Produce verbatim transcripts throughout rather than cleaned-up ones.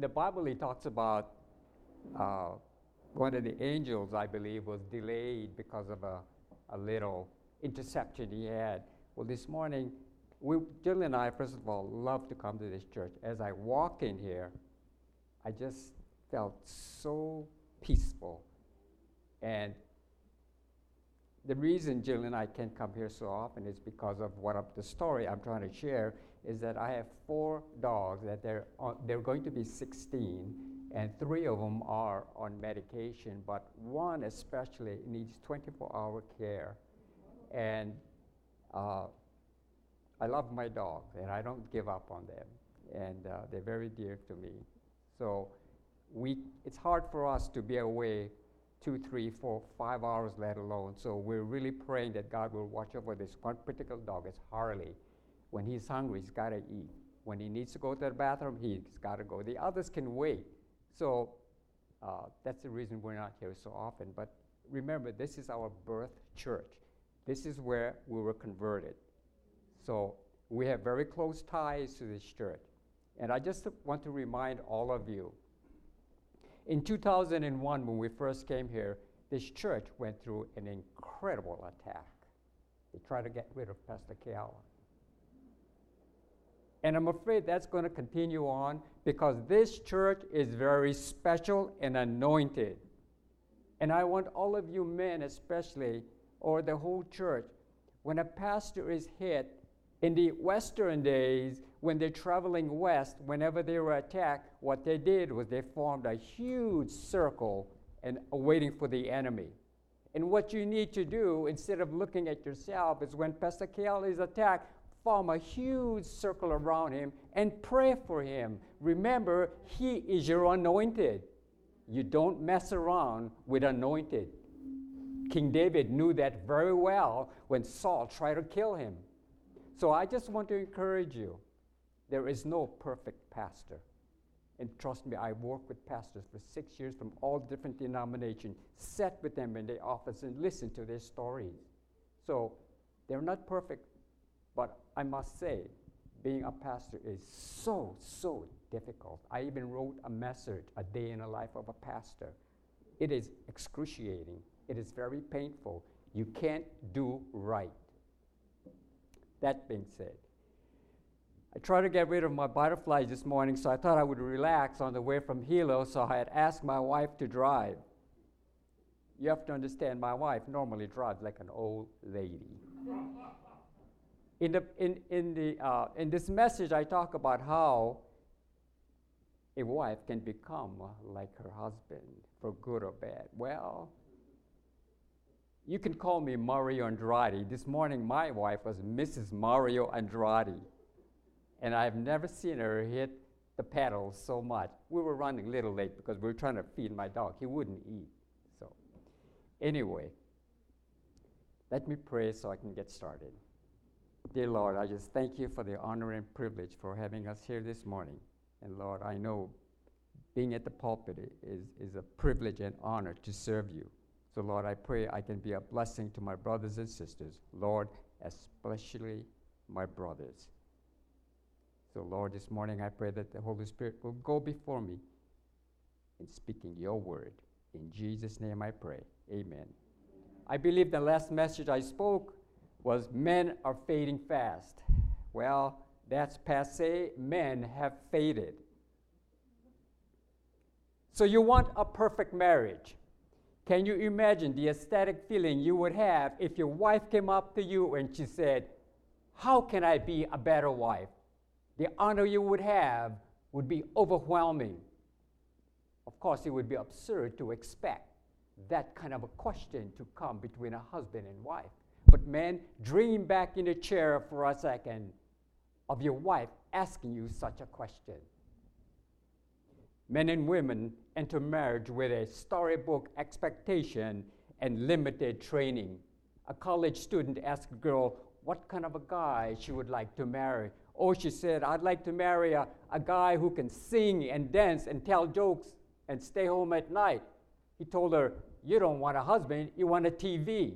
In the Bible, it talks about uh, one of the angels, I believe, was delayed because of a, a little interception he had. Well, this morning, we, Jill and I, first of all, love to come to this church. As I walked in here, I just felt so peaceful. And the reason Jill and I can't come here so often is because of what up the story I'm trying to share is that I have four dogs that they're on, they're going to be sixteen, and three of them are on medication, but one especially needs twenty-four hour care. And uh, I love my dogs, and I don't give up on them, and uh, they're very dear to me. So we it's hard for us to be away two, three, four, five hours, let alone. So we're really praying that God will watch over this one particular dog. It's Harley. When he's hungry, he's got to eat. When he needs to go to the bathroom, he's got to go. The others can wait. So uh, that's the reason we're not here so often. But remember, this is our birth church. This is where we were converted. So we have very close ties to this church. And I just want to remind all of you, in two thousand one, when we first came here, this church went through an incredible attack. They tried to get rid of Pastor Keala. And I'm afraid that's going to continue on because this church is very special and anointed. And I want all of you men especially, or the whole church, when a pastor is hit in the Western days, when they're traveling west, whenever they were attacked, what they did was they formed a huge circle and waiting for the enemy. And what you need to do, instead of looking at yourself, is when Pastor Keala is attacked, form a huge circle around him and pray for him. Remember, he is your anointed. You don't mess around with anointed. King David knew that very well when Saul tried to kill him. So I just want to encourage you. There is no perfect pastor. And trust me, I worked with pastors for six years from all different denominations, sat with them in their office and listened to their stories. So they're not perfect, but I must say, being a pastor is so, so difficult. I even wrote a message, A Day in the Life of a Pastor. It is excruciating. It is very painful. You can't do right. That being said, I tried to get rid of my butterflies this morning, so I thought I would relax on the way from Hilo, so I had asked my wife to drive. You have to understand, my wife normally drives like an old lady. In the in in the uh, in this message, I talk about how a wife can become like her husband, for good or bad. Well, you can call me Mario Andrade. This morning, my wife was Missus Mario Andrade. And I've never seen her hit the pedals so much. We were running a little late because we were trying to feed my dog. He wouldn't eat. So anyway, let me pray so I can get started. Dear Lord, I just thank you for the honor and privilege for having us here this morning. And Lord, I know being at the pulpit is, is a privilege and honor to serve you. So Lord, I pray I can be a blessing to my brothers and sisters. Lord, especially my brothers. So, Lord, this morning I pray that the Holy Spirit will go before me in speaking your word. In Jesus' name I pray. Amen. I believe the last message I spoke was men are fading fast. Well, that's passé. Men have faded. So you want a perfect marriage. Can you imagine the ecstatic feeling you would have if your wife came up to you and she said, "How can I be a better wife?" The honor you would have would be overwhelming. Of course, it would be absurd to expect that kind of a question to come between a husband and wife. But man, dream back in the chair for a second of your wife asking you such a question. Men and women enter marriage with a storybook expectation and limited training. A college student asked a girl what kind of a guy she would like to marry. Oh, she said, "I'd like to marry a, a guy who can sing and dance and tell jokes and stay home at night." He told her, "You don't want a husband, you want a T V."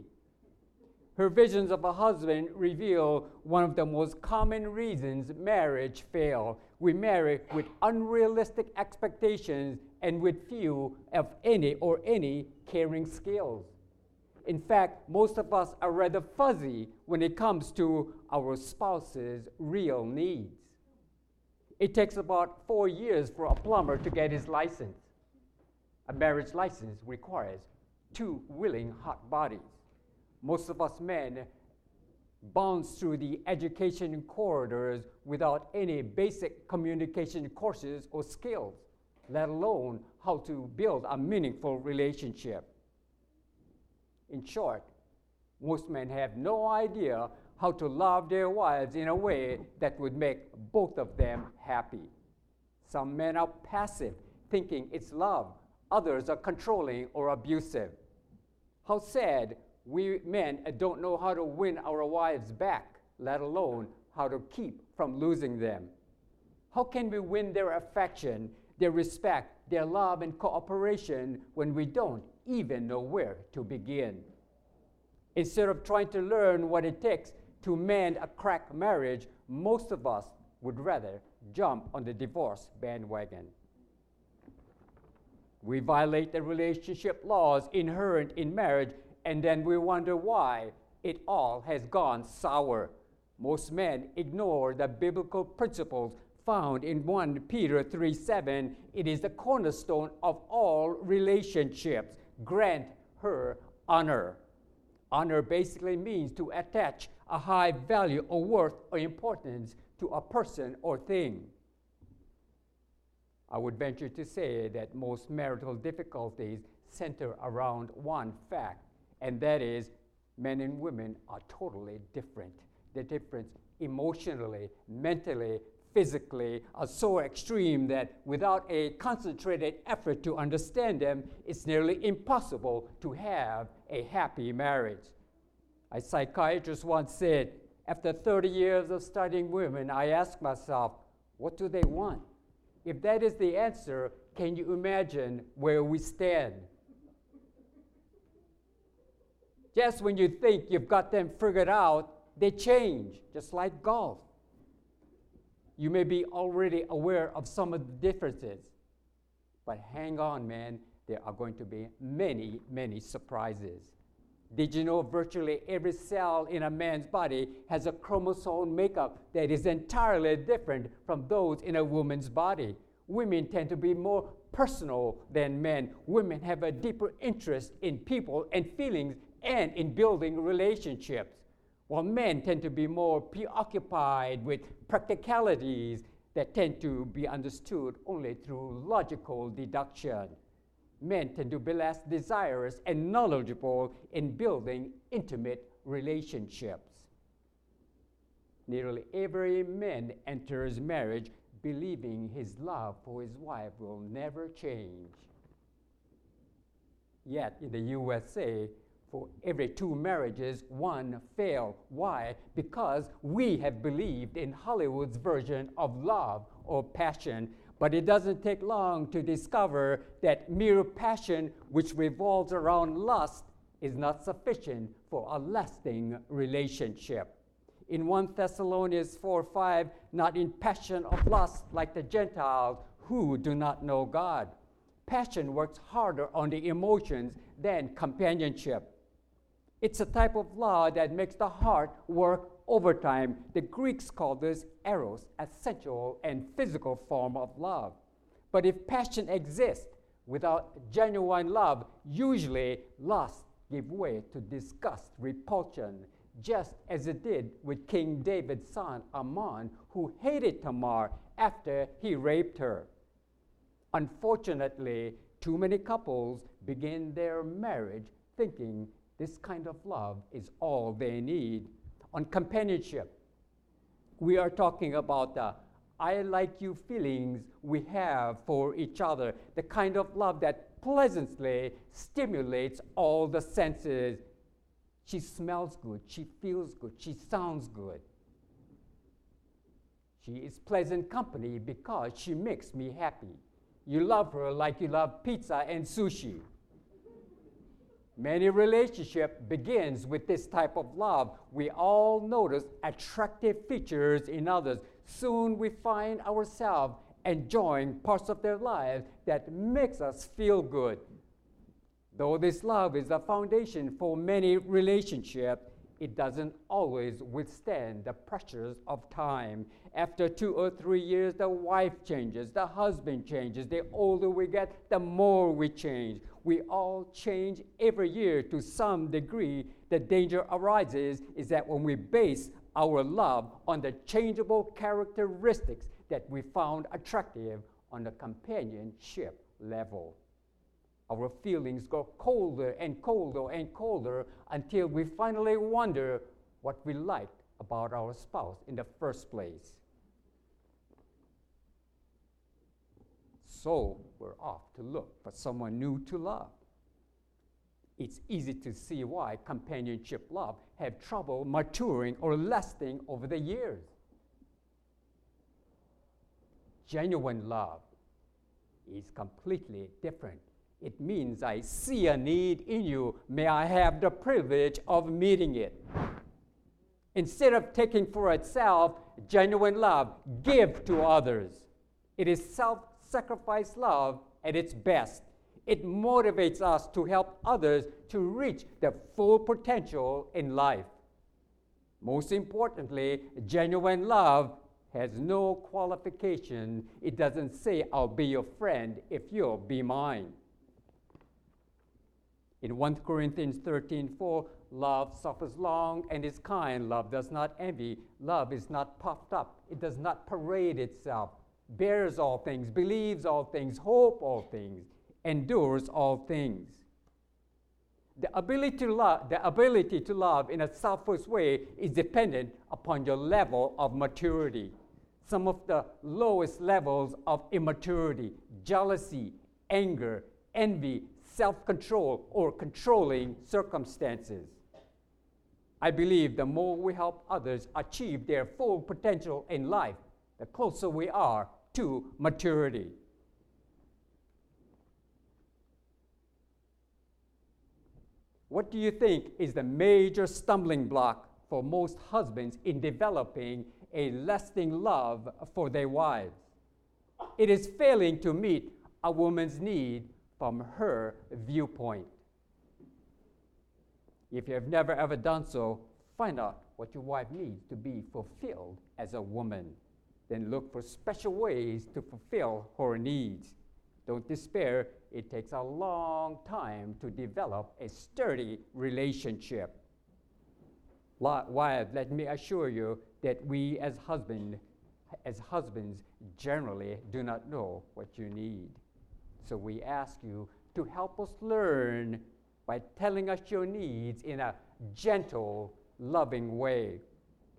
Her visions of a husband reveal one of the most common reasons marriage fails. We marry with unrealistic expectations and with few, if any, or any caring skills. In fact, most of us are rather fuzzy when it comes to our spouse's real needs. It takes about four years for a plumber to get his license. A marriage license requires two willing hot bodies. Most of us men bounce through the education corridors without any basic communication courses or skills, let alone how to build a meaningful relationship. In short, most men have no idea how to love their wives in a way that would make both of them happy. Some men are passive, thinking it's love. Others are controlling or abusive. How sad we men don't know how to win our wives back, let alone how to keep from losing them. How can we win their affection, their respect, their love, and cooperation when we don't even know where to begin? Instead of trying to learn what it takes to mend a cracked marriage, most of us would rather jump on the divorce bandwagon. We violate the relationship laws inherent in marriage, and then we wonder why it all has gone sour. Most men ignore the biblical principles found in First Peter three seven. It is the cornerstone of all relationships. Grant her honor. Honor basically means to attach a high value or worth or importance to a person or thing. I would venture to say that most marital difficulties center around one fact, and that is, men and women are totally different. They're different emotionally, mentally, physically, are so extreme that without a concentrated effort to understand them, it's nearly impossible to have a happy marriage. A psychiatrist once said, after thirty years of studying women, I ask myself, what do they want? If that is the answer, can you imagine where we stand? Just when you think you've got them figured out, they change, just like golf. You may be already aware of some of the differences, but hang on, man, there are going to be many, many surprises. Did you know virtually every cell in a man's body has a chromosome makeup that is entirely different from those in a woman's body? Women tend to be more personal than men. Women have a deeper interest in people and feelings and in building relationships, while men tend to be more preoccupied with practicalities that tend to be understood only through logical deduction. Men tend to be less desirous and knowledgeable in building intimate relationships. Nearly every man enters marriage believing his love for his wife will never change. Yet in the U S A, for every two marriages, one fails. Why? Because we have believed in Hollywood's version of love or passion, but it doesn't take long to discover that mere passion, which revolves around lust, is not sufficient for a lasting relationship. In First Thessalonians four five, not in passion of lust like the Gentiles who do not know God. Passion works harder on the emotions than companionship. It's a type of love that makes the heart work overtime. The Greeks called this eros, a sensual and physical form of love. But if passion exists without genuine love, usually lust gives way to disgust, repulsion, just as it did with King David's son Amnon, who hated Tamar after he raped her. Unfortunately, too many couples begin their marriage thinking this kind of love is all they need. On companionship, we are talking about the I like you feelings we have for each other, the kind of love that pleasantly stimulates all the senses. She smells good, she feels good, she sounds good. She is pleasant company because she makes me happy. You love her like you love pizza and sushi. Many relationships begins with this type of love. We all notice attractive features in others. Soon we find ourselves enjoying parts of their lives that makes us feel good. Though this love is the foundation for many relationships, it doesn't always withstand the pressures of time. After two or three years, the wife changes, the husband changes. The older we get, the more we change. We all change every year to some degree. The danger arises is that when we base our love on the changeable characteristics that we found attractive on the companionship level, our feelings go colder and colder and colder until we finally wonder what we liked about our spouse in the first place. So we're off to look for someone new to love. It's easy to see why companionship love have trouble maturing or lasting over the years. Genuine love is completely different. It means I see a need in you. May I have the privilege of meeting it. Instead of taking for itself, genuine love give to others. It is self-sacrifice love at its best. It motivates us to help others to reach their full potential in life. Most importantly, genuine love has no qualification. It doesn't say, I'll be your friend if you'll be mine. In First Corinthians thirteen four, love suffers long and is kind. Love does not envy. Love is not puffed up. It does not parade itself. Bears all things, believes all things, hopes all things, endures all things. The ability to love, the ability to love in a selfless way is dependent upon your level of maturity. Some of the lowest levels of immaturity, jealousy, anger, envy, self-control, or controlling circumstances. I believe the more we help others achieve their full potential in life, the closer we are to maturity. What do you think is the major stumbling block for most husbands in developing a lasting love for their wives? It is failing to meet a woman's need from her viewpoint. If you have never ever done so, find out what your wife needs to be fulfilled as a woman. Then look for special ways to fulfill her needs. Don't despair. It takes a long time to develop a sturdy relationship. Wives, let me assure you that we as husband, as husbands generally do not know what you need. So we ask you to help us learn by telling us your needs in a gentle, loving way.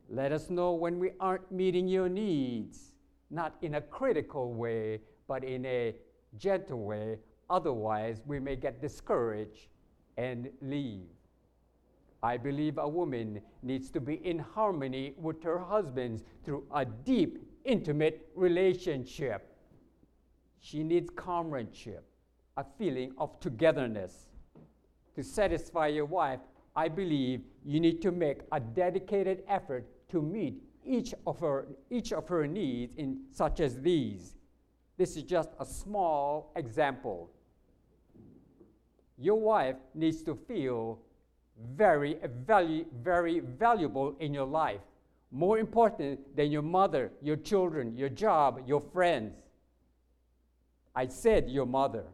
Let us know when we aren't meeting your needs, not in a critical way, but in a gentle way. Otherwise, we may get discouraged and leave. I believe a woman needs to be in harmony with her husband through a deep, intimate relationship. She needs comradeship, a feeling of togetherness. To satisfy your wife, I believe you need to make a dedicated effort to meet each of her, each of her needs in such as these. This is just a small example. Your wife needs to feel very, very, very valuable in your life, more important than your mother, your children, your job, your friends. I said your mother.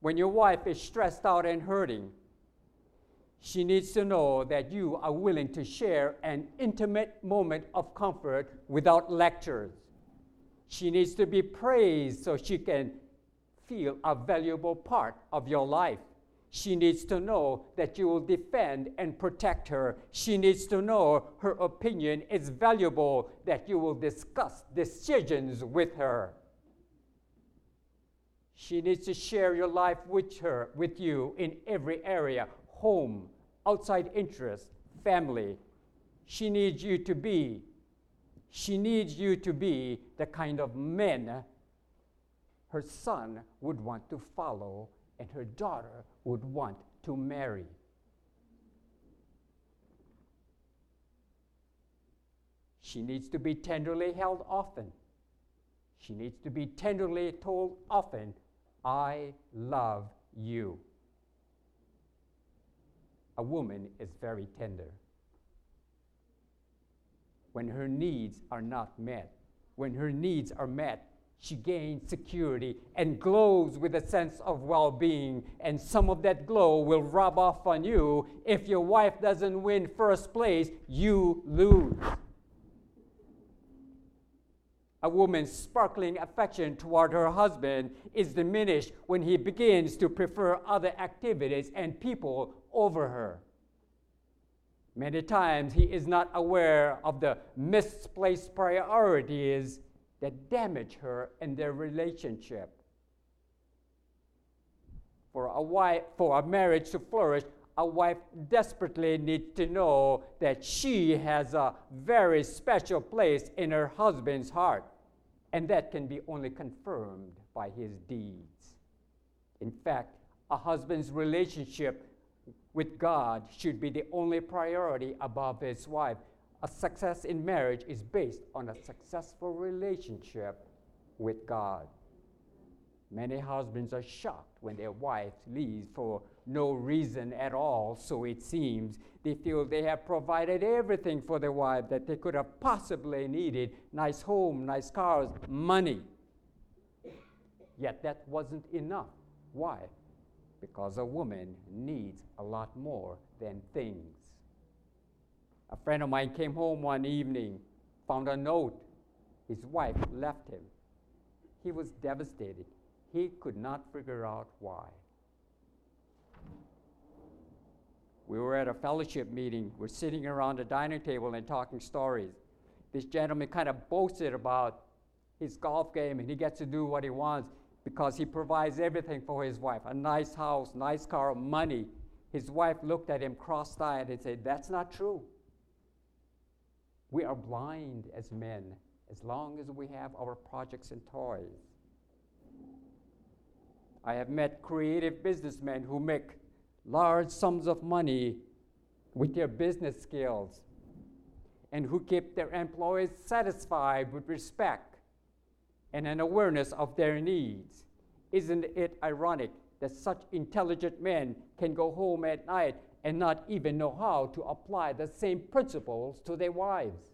When your wife is stressed out and hurting, she needs to know that you are willing to share an intimate moment of comfort without lectures. She needs to be praised so she can feel a valuable part of your life. She needs to know that you will defend and protect her. She needs to know her opinion is valuable, that you will discuss decisions with her. She needs to share your life with her, with you in every area, home, outside interests, family. She needs you to be, she needs you to be the kind of men her son would want to follow and her daughter would want to marry. She needs to be tenderly held often. She needs to be tenderly told often, I love you. A woman is very tender. When her needs are not met, when her needs are met, she gains security and glows with a sense of well-being. And some of that glow will rub off on you. If your wife doesn't win first place, you lose. A woman's sparkling affection toward her husband is diminished when he begins to prefer other activities and people over her. Many times he is not aware of the misplaced priorities that damage her and their relationship. For a wife, for a marriage to flourish, a wife desperately needs to know that she has a very special place in her husband's heart, and that can be only confirmed by his deeds. In fact, a husband's relationship with God should be the only priority above his wife. A success in marriage is based on a successful relationship with God. Many husbands are shocked when their wife leaves for no reason at all, so it seems. They feel they have provided everything for their wife that they could have possibly needed: nice home, nice cars, money. Yet that wasn't enough. Why? Because a woman needs a lot more than things. A friend of mine came home one evening, found a note. His wife left him. He was devastated. He could not figure out why. We were at a fellowship meeting. We're sitting around the dining table and talking stories. This gentleman kind of boasted about his golf game, and he gets to do what he wants because he provides everything for his wife: a nice house, nice car, money. His wife looked at him cross-eyed and said, "That's not true. We are blind as men as long as we have our projects and toys." I have met creative businessmen who make large sums of money with their business skills and who keep their employees satisfied with respect and an awareness of their needs. Isn't it ironic that such intelligent men can go home at night and not even know how to apply the same principles to their wives?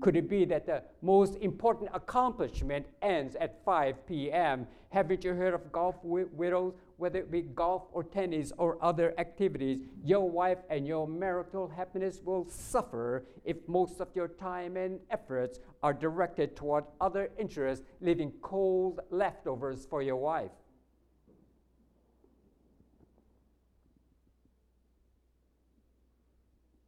Could it be that the most important accomplishment ends at five p.m.? Haven't you heard of golf wi- widows? Whether it be golf or tennis or other activities, your wife and your marital happiness will suffer if most of your time and efforts are directed toward other interests, leaving cold leftovers for your wife.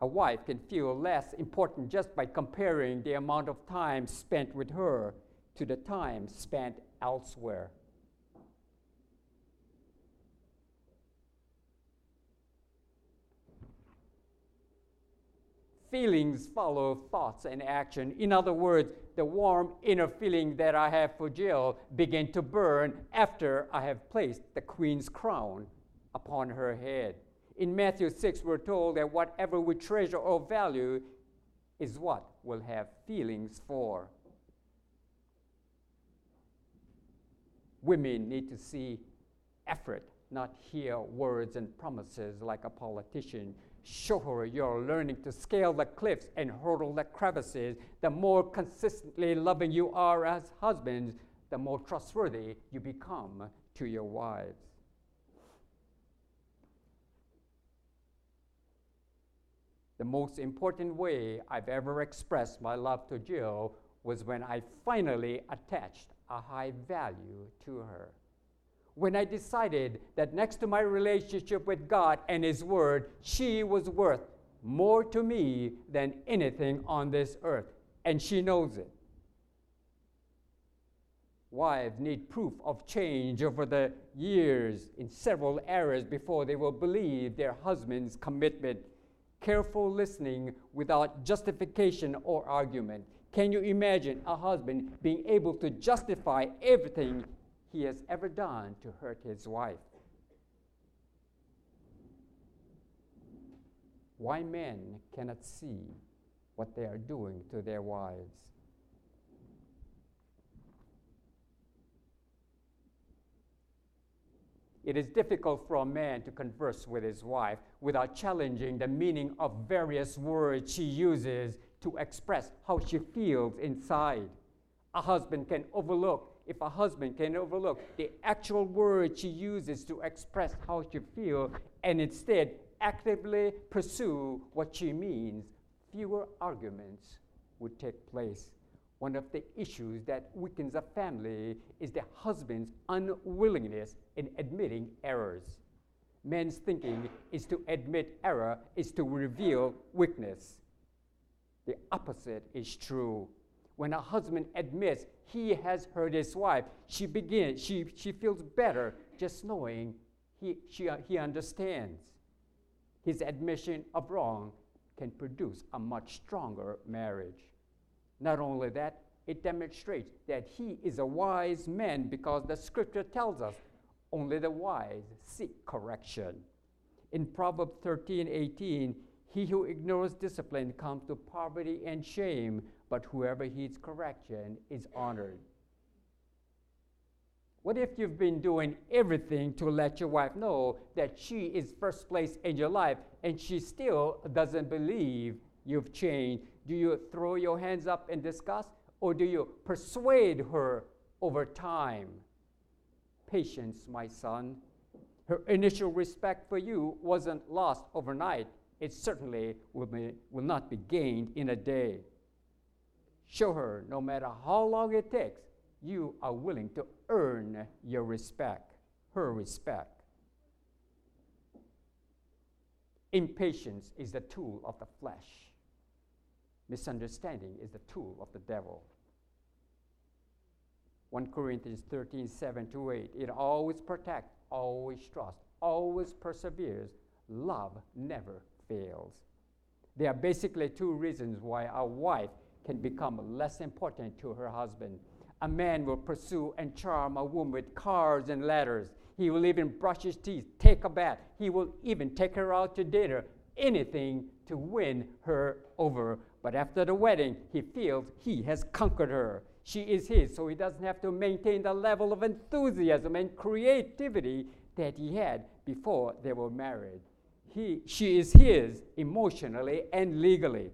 A wife can feel less important just by comparing the amount of time spent with her to the time spent elsewhere. Feelings follow thoughts and action. In other words, the warm inner feeling that I have for Jill began to burn after I have placed the Queen's crown upon her head. In Matthew six, we're told that whatever we treasure or value is what we'll have feelings for. Women need to see effort, not hear words and promises like a politician. Show her you're learning to scale the cliffs and hurdle the crevices. The more consistently loving you are as husbands, the more trustworthy you become to your wives. The most important way I've ever expressed my love to Jill was when I finally attached a high value to her. When I decided that next to my relationship with God and His Word, she was worth more to me than anything on this earth, and she knows it. Wives need proof of change over the years in several areas before they will believe their husband's commitment. Careful listening without justification or argument. Can you imagine a husband being able to justify everything he has ever done to hurt his wife. Why men cannot see what they are doing to their wives. It is difficult for a man to converse with his wife without challenging the meaning of various words she uses to express how she feels inside. A husband can overlook, if a husband can overlook the actual word she uses to express how she feels and instead actively pursue what she means, fewer arguments would take place. One of the issues that weakens a family is the husband's unwillingness in admitting errors. Men's thinking is to admit error, is to reveal weakness. The opposite is true. When a husband admits he has hurt his wife, she begins, she, she feels better just knowing he, she, he understands. His admission of wrong can produce a much stronger marriage. Not only that, it demonstrates that he is a wise man because the scripture tells us only the wise seek correction. In Proverbs thirteen eighteen, he who ignores discipline comes to poverty and shame, but whoever heeds correction is honored. What if you've been doing everything to let your wife know that she is first place in your life and she still doesn't believe you've changed? Do you throw your hands up in disgust, or do you persuade her over time? Patience, my son. Her initial respect for you wasn't lost overnight. It certainly will, be, will not be gained in a day. Show her, no matter how long it takes, you are willing to earn your respect, her respect. Impatience is the tool of the flesh. Misunderstanding is the tool of the devil. First Corinthians thirteen, seven to eight. It always protects, always trusts, always perseveres. Love never fails. There are basically two reasons why a wife can become less important to her husband. A man will pursue and charm a woman with cars and ladders. He will even brush his teeth, take a bath. He will even take her out to dinner, anything to win her over. But after the wedding, he feels he has conquered her. She is his, so he doesn't have to maintain the level of enthusiasm and creativity that he had before they were married. He, she is his emotionally and legally.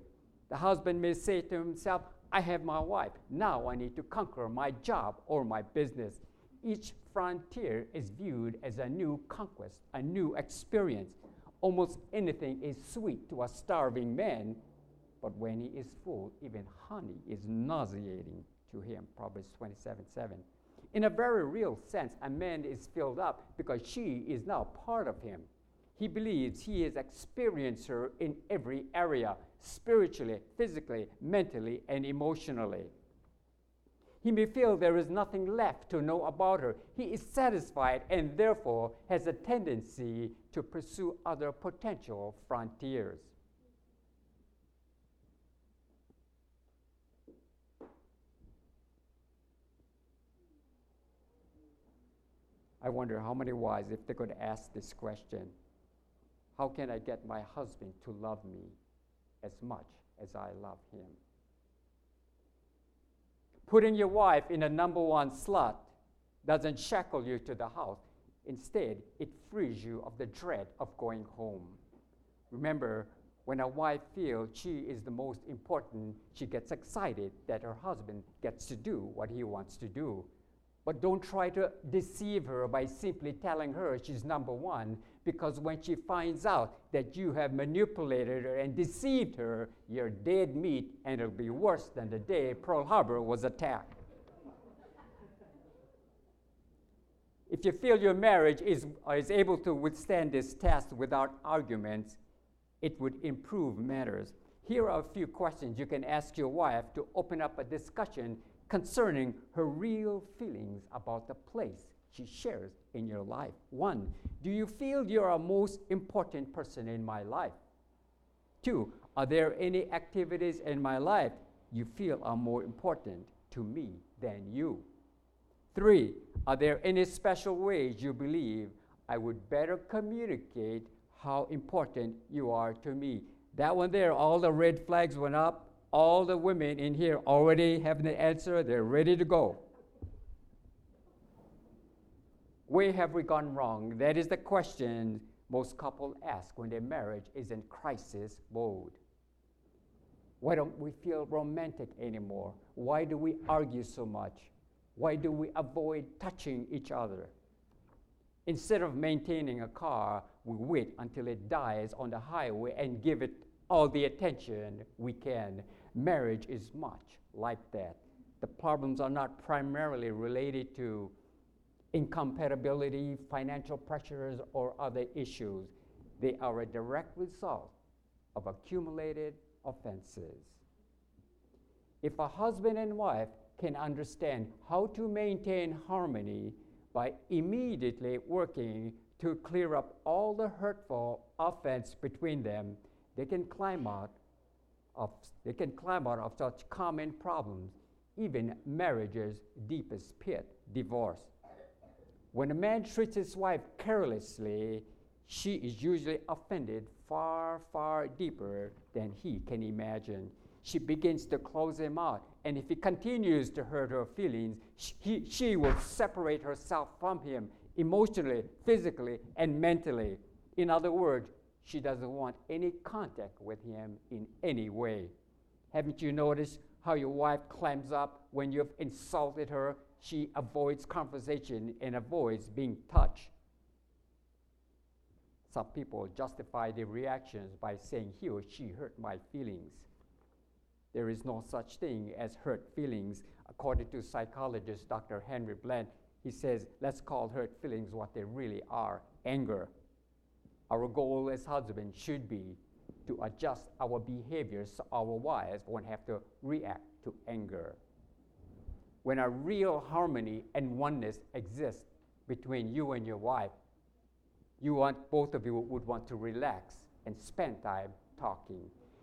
The husband may say to himself, I have my wife. Now I need to conquer my job or my business. Each frontier is viewed as a new conquest, a new experience. Almost anything is sweet to a starving man, but when he is full, even honey is nauseating to him, Proverbs twenty-seven, seven. In a very real sense, a man is filled up because she is now part of him. He believes he has experienced her in every area, spiritually, physically, mentally, and emotionally. He may feel there is nothing left to know about her. He is satisfied and therefore has a tendency to pursue other potential frontiers. I wonder how many wives, if they could ask this question, how can I get my husband to love me as much as I love him? Putting your wife in a number one slot doesn't shackle you to the house. Instead, it frees you of the dread of going home. Remember, when a wife feels she is the most important, she gets excited that her husband gets to do what he wants to do. But don't try to deceive her by simply telling her she's number one, because when she finds out that you have manipulated her and deceived her, you're dead meat, and it'll be worse than the day Pearl Harbor was attacked. If you feel your marriage is, is able to withstand this test without arguments, it would improve matters. Here are a few questions you can ask your wife to open up a discussion concerning her real feelings about the place she shares in your life. One, do you feel you're a most important person in my life? Two, are there any activities in my life you feel are more important to me than you? Three, are there any special ways you believe I would better communicate how important you are to me? That one there, all the red flags went up. All the women in here already have the answer. They're ready to go. Where have we gone wrong? That is the question most couples ask when their marriage is in crisis mode. Why don't we feel romantic anymore? Why do we argue so much? Why do we avoid touching each other? Instead of maintaining a car, we wait until it dies on the highway and give it all the attention we can. Marriage is much like that. The problems are not primarily related to incompatibility, financial pressures, or other issues. They are a direct result of accumulated offenses. If a husband and wife can understand how to maintain harmony by immediately working to clear up all the hurtful offense between them, they can climb out of, they can climb out of such common problems, even marriage's deepest pit, divorce. When a man treats his wife carelessly, she is usually offended far, far deeper than he can imagine. She begins to close him out, and if he continues to hurt her feelings, she, she will separate herself from him emotionally, physically, and mentally. In other words, she doesn't want any contact with him in any way. Haven't you noticed how your wife climbs up when you've insulted her? She avoids conversation and avoids being touched. Some people justify their reactions by saying, he or she hurt my feelings. There is no such thing as hurt feelings. According to psychologist Doctor Henry Bland, he says, let's call hurt feelings what they really are, anger. Our goal as husbands should be to adjust our behaviors so our wives won't have to react to anger. When a real harmony and oneness exists between you and your wife, you want, both of you would want to relax and spend time talking.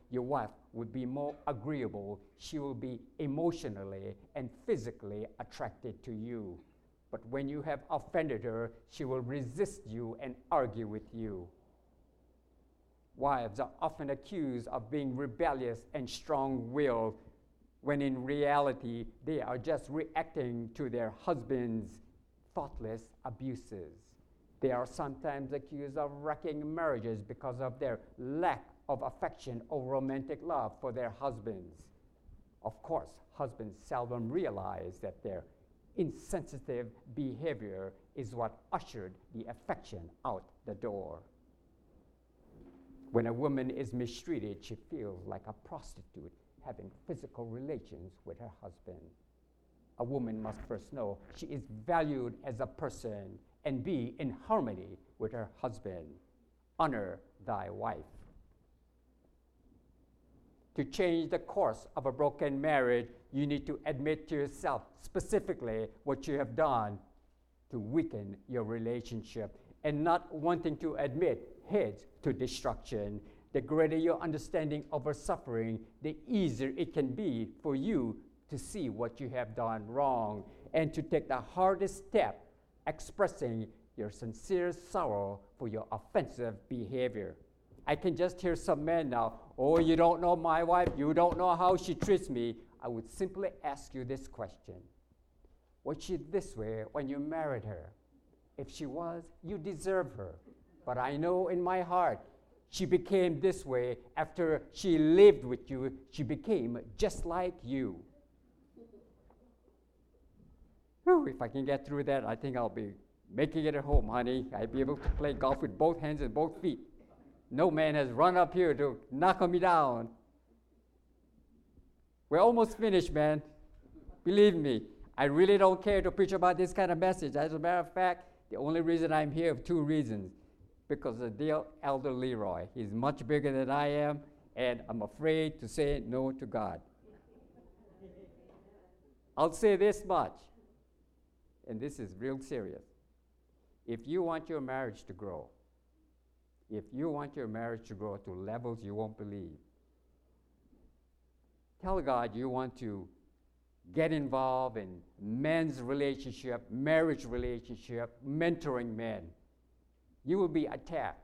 Your wife would be more agreeable. She will be emotionally and physically attracted to you. But when you have offended her, she will resist you and argue with you. Wives are often accused of being rebellious and strong-willed, when in reality, they are just reacting to their husband's thoughtless abuses. They are sometimes accused of wrecking marriages because of their lack of affection or romantic love for their husbands. Of course, husbands seldom realize that their insensitive behavior is what ushered the affection out the door. When a woman is mistreated, she feels like a prostitute having physical relations with her husband. A woman must first know she is valued as a person and be in harmony with her husband. Honor thy wife. To change the course of a broken marriage, you need to admit to yourself specifically what you have done to weaken your relationship, and not wanting to admit heads to destruction. The greater your understanding of her suffering, the easier it can be for you to see what you have done wrong and to take the hardest step, expressing your sincere sorrow for your offensive behavior. I can just hear some men now, oh, you don't know my wife, you don't know how she treats me. I would simply ask you this question. Was she this way when you married her? If she was, you deserve her. But I know in my heart, she became this way after she lived with you. She became just like you. Whew, if I can get through that, I think I'll be making it at home, honey. I'll be able to play golf with both hands and both feet. No man has run up here to knock me down. We're almost finished, man. Believe me, I really don't care to preach about this kind of message. As a matter of fact, the only reason I'm here is two reasons. Because of the Elder Leroy. He's much bigger than I am, and I'm afraid to say no to God. I'll say this much, and this is real serious. If you want your marriage to grow, If you want your marriage to grow to levels you won't believe, tell God you want to get involved in men's relationship, marriage relationship, mentoring men, you will be attacked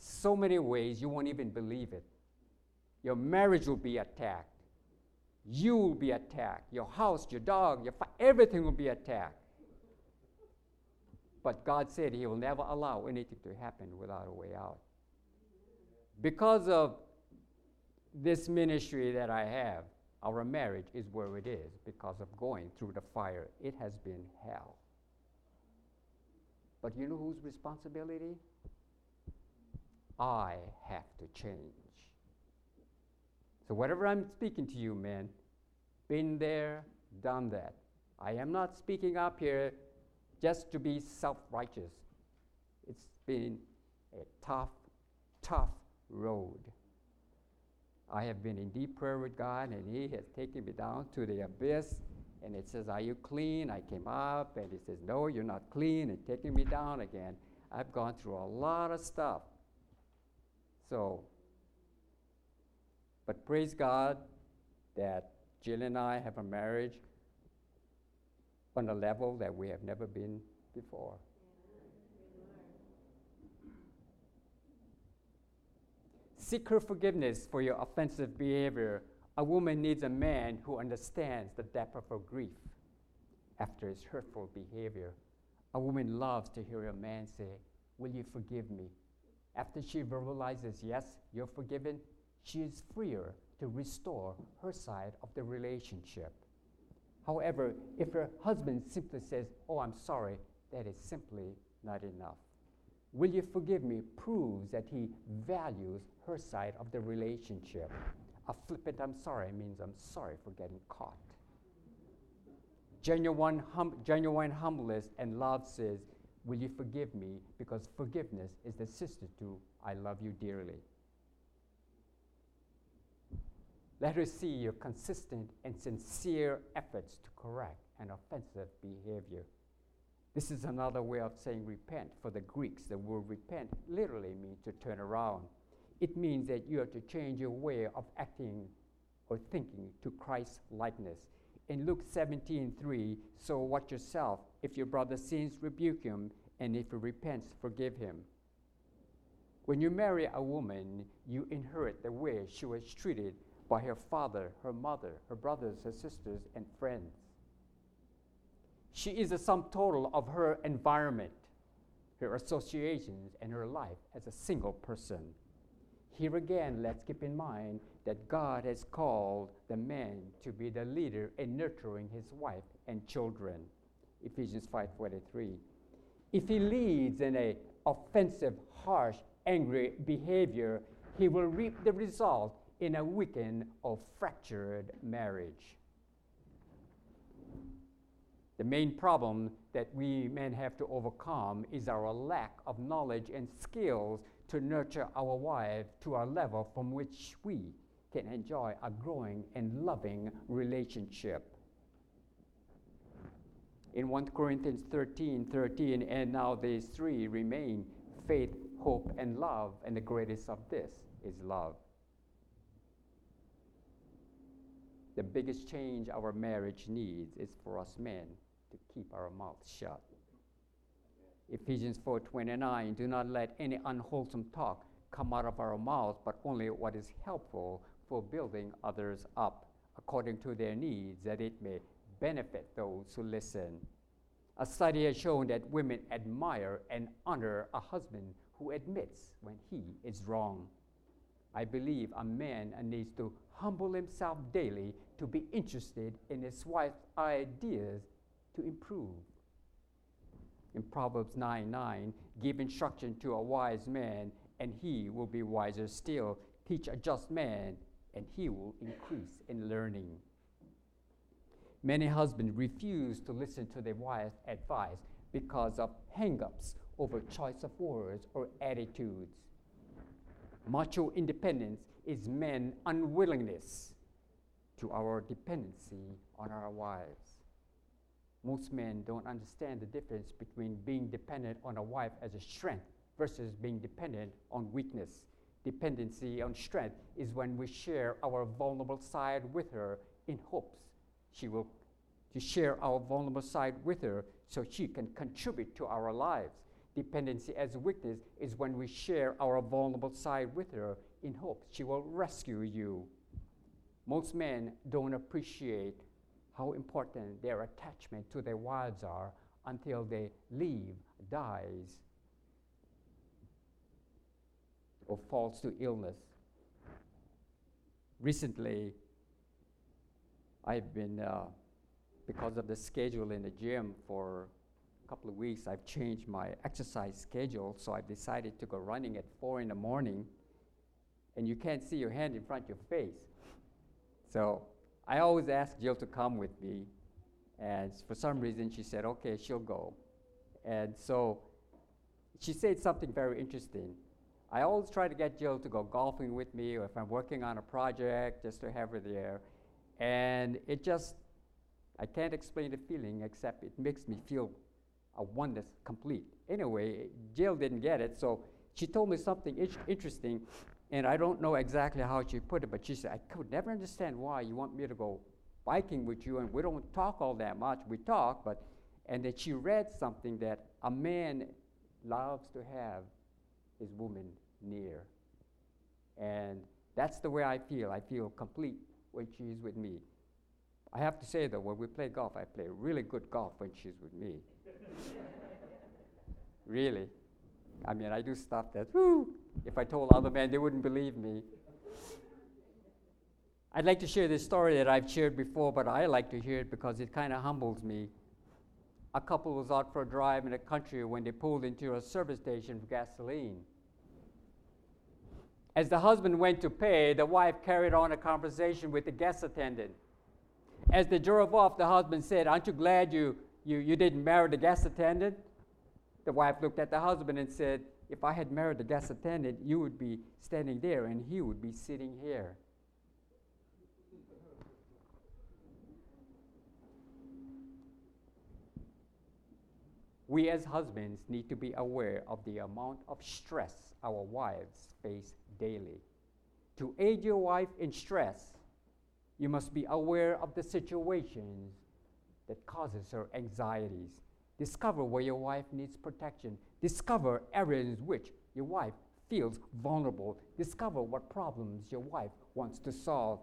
so many ways you won't even believe it. Your marriage will be attacked. You will be attacked. Your house, your dog, your fa- everything will be attacked. But God said he will never allow anything to happen without a way out. Because of this ministry that I have, our marriage is where it is because of going through the fire. It has been hell. But you know whose responsibility? I have to change. So whatever I'm speaking to you, men, been there, done that. I am not speaking up here just to be self-righteous. It's been a tough, tough road. I have been in deep prayer with God, and he has taken me down to the abyss, and it says, are you clean? I came up, and he says, no, you're not clean, and taking me down again. I've gone through a lot of stuff. So, but praise God that Jill and I have a marriage on a level that we have never been before. Seek her forgiveness for your offensive behavior. A woman needs a man who understands the depth of her grief after his hurtful behavior. A woman loves to hear a man say, will you forgive me? After she verbalizes, yes, you're forgiven, she is freer to restore her side of the relationship. However, if her husband simply says, oh, I'm sorry, that is simply not enough. Will you forgive me proves that he values her side of the relationship. A flippant I'm sorry means I'm sorry for getting caught. Genuine, hum- genuine humbleness and love says, will you forgive me? Because forgiveness is the sister to I love you dearly. Let her see your consistent and sincere efforts to correct an offensive behavior. This is another way of saying repent. For the Greeks, the word repent literally means to turn around. It means that you have to change your way of acting or thinking to Christ's likeness. In Luke seventeen three, so watch yourself. If your brother sins, rebuke him, and if he repents, forgive him. When you marry a woman, you inherit the way she was treated by her father, her mother, her brothers, her sisters, and friends. She is the sum total of her environment, her associations, and her life as a single person. Here again, let's keep in mind that God has called the man to be the leader in nurturing his wife and children. Ephesians five twenty-three. If he leads in an offensive, harsh, angry behavior, he will reap the result in a weakened or fractured marriage. The main problem that we men have to overcome is our lack of knowledge and skills to nurture our wife to a level from which we can enjoy a growing and loving relationship. In First Corinthians thirteen thirteen, and now these three remain, faith, hope, and love, and the greatest of this is love. The biggest change our marriage needs is for us men to keep our mouths shut. Ephesians four twenty-nine, do not let any unwholesome talk come out of our mouths, but only what is helpful for building others up according to their needs, that it may benefit those who listen. A study has shown that women admire and honor a husband who admits when he is wrong. I believe a man needs to humble himself daily to be interested in his wife's ideas to improve. In Proverbs nine nine, give instruction to a wise man, and he will be wiser still. Teach a just man, and he will increase in learning. Many husbands refuse to listen to their wife's advice because of hang-ups over choice of words or attitudes. Macho independence is men's unwillingness to our dependency on our wives. Most men don't understand the difference between being dependent on a wife as a strength versus being dependent on weakness. Dependency on strength is when we share our vulnerable side with her in hopes She will to share our vulnerable side with her so she can contribute to our lives. Dependency as a witness is when we share our vulnerable side with her in hope she will rescue you. Most men don't appreciate how important their attachment to their wives are until they leave, dies, or falls to illness. Recently, I've been, uh, because of the schedule in the gym for a couple of weeks, I've changed my exercise schedule, so I've decided to go running at four in the morning, and you can't see your hand in front of your face. So I always ask Jill to come with me, and for some reason she said, okay, she'll go. And so she said something very interesting. I always try to get Jill to go golfing with me, or if I'm working on a project, just to have her there. And it just, I can't explain the feeling, except it makes me feel a oneness complete. Anyway, Jill didn't get it, so she told me something I- interesting, and I don't know exactly how she put it, but she said, I could never understand why you want me to go biking with you, and we don't talk all that much. We talk, but, and then she read something that a man loves to have his woman near. And that's the way I feel. I feel complete when she's with me. I have to say, though, when we play golf, I play really good golf when she's with me. Really. I mean, I do stuff that, whoo, if I told other men, they wouldn't believe me. I'd like to share this story that I've shared before, but I like to hear it because it kind of humbles me. A couple was out for a drive in the country when they pulled into a service station for gasoline. As the husband went to pay, the wife carried on a conversation with the gas attendant. As they drove off, the husband said, aren't you glad you, you, you didn't marry the gas attendant? The wife looked at the husband and said, if I had married the gas attendant, you would be standing there and he would be sitting here. We as husbands need to be aware of the amount of stress our wives face daily. To aid your wife in stress, you must be aware of the situations that causes her anxieties. Discover where your wife needs protection. Discover areas in which your wife feels vulnerable. Discover what problems your wife wants to solve.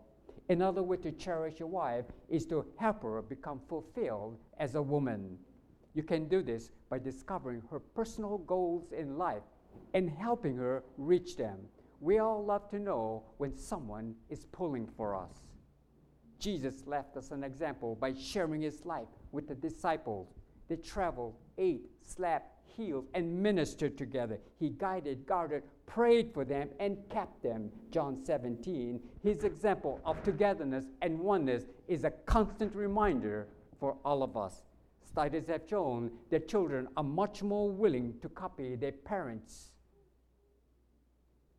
Another way to cherish your wife is to help her become fulfilled as a woman. You can do this by discovering her personal goals in life and helping her reach them. We all love to know when someone is pulling for us. Jesus left us an example by sharing his life with the disciples. They traveled, ate, slept, healed, and ministered together. He guided, guarded, prayed for them, and kept them. John seventeen, his example of togetherness and oneness is a constant reminder for all of us. Studies have shown that children are much more willing to copy their parents'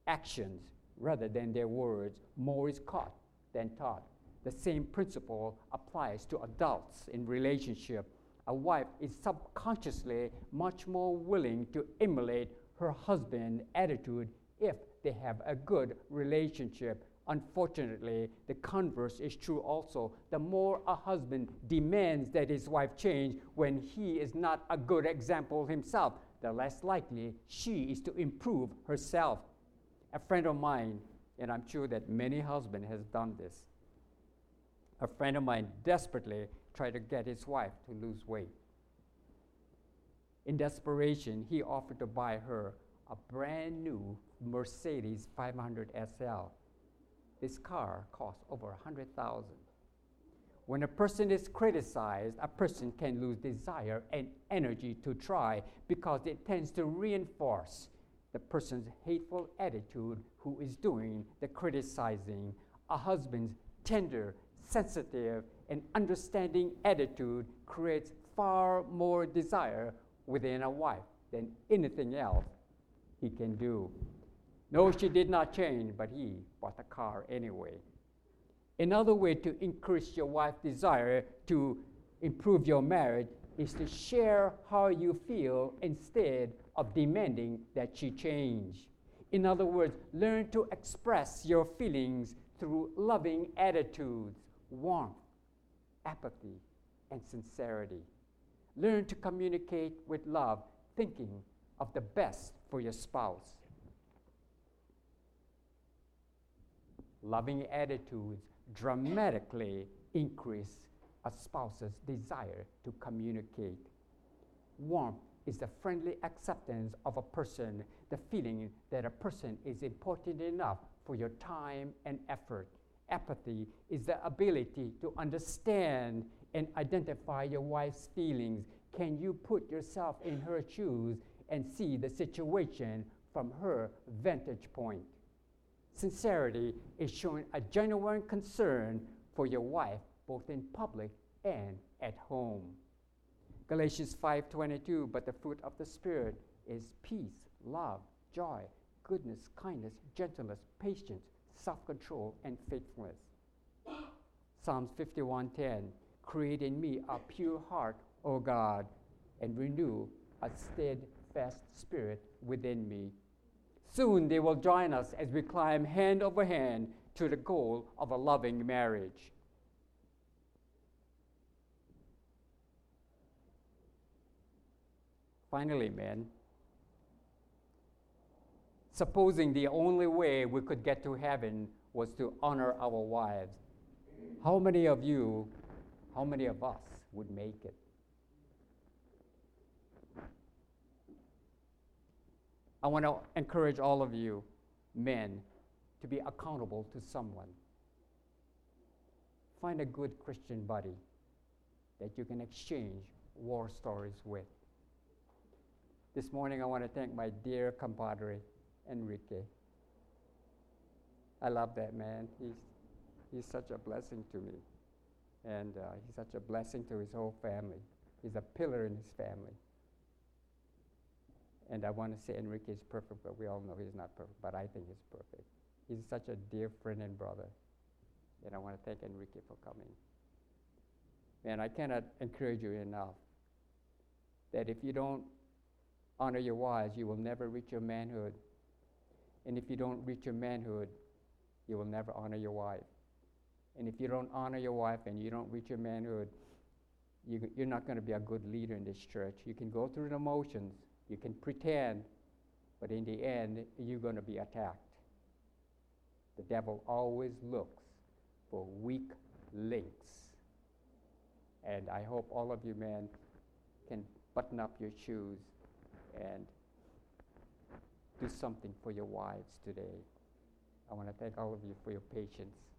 actions rather than their words. More is caught than taught. The same principle applies to adults in relationship. A wife is subconsciously much more willing to emulate her husband's attitude if they have a good relationship. Unfortunately, the converse is true also. The more a husband demands that his wife change when he is not a good example himself, the less likely she is to improve herself. A friend of mine, and I'm sure that many husbands have done this, a friend of mine desperately tried to get his wife to lose weight. In desperation, he offered to buy her a brand new Mercedes five hundred S L. This car costs over one hundred thousand dollars. When a person is criticized, a person can lose desire and energy to try because it tends to reinforce the person's hateful attitude who is doing the criticizing. A husband's tender, sensitive, and understanding attitude creates far more desire within a wife than anything else he can do. No, she did not change, but he bought the car anyway. Another way to increase your wife's desire to improve your marriage is to share how you feel instead of demanding that she change. In other words, learn to express your feelings through loving attitudes, warmth, apathy, and sincerity. Learn to communicate with love, thinking of the best for your spouse. Loving attitudes dramatically increase a spouse's desire to communicate. Warmth is the friendly acceptance of a person, the feeling that a person is important enough for your time and effort. Apathy is the ability to understand and identify your wife's feelings. Can you put yourself in her shoes and see the situation from her vantage point? Sincerity is showing a genuine concern for your wife, both in public and at home. Galatians five twenty-two, but the fruit of the Spirit is peace, love, joy, goodness, kindness, gentleness, patience, self-control, and faithfulness. Psalms fifty-one ten, create in me a pure heart, O God, and renew a steadfast spirit within me. Soon they will join us as we climb hand over hand to the goal of a loving marriage. Finally, men, supposing the only way we could get to heaven was to honor our wives, how many of you, how many of us would make it? I want to encourage all of you, men, to be accountable to someone. Find a good Christian buddy that you can exchange war stories with. This morning, I want to thank my dear compadre, Enrique. I love that man. He's, he's such a blessing to me. And uh, he's such a blessing to his whole family. He's a pillar in his family. And I want to say Enrique is perfect, but we all know he's not perfect, but I think he's perfect. He's such a dear friend and brother. And I want to thank Enrique for coming. Man, I cannot encourage you enough that if you don't honor your wives, you will never reach your manhood. And if you don't reach your manhood, you will never honor your wife. And if you don't honor your wife and you don't reach your manhood, you, you're not going to be a good leader in this church. You can go through the motions, you can pretend, but in the end, you're going to be attacked. The devil always looks for weak links. And I hope all of you men can button up your shoes and do something for your wives today. I want to thank all of you for your patience.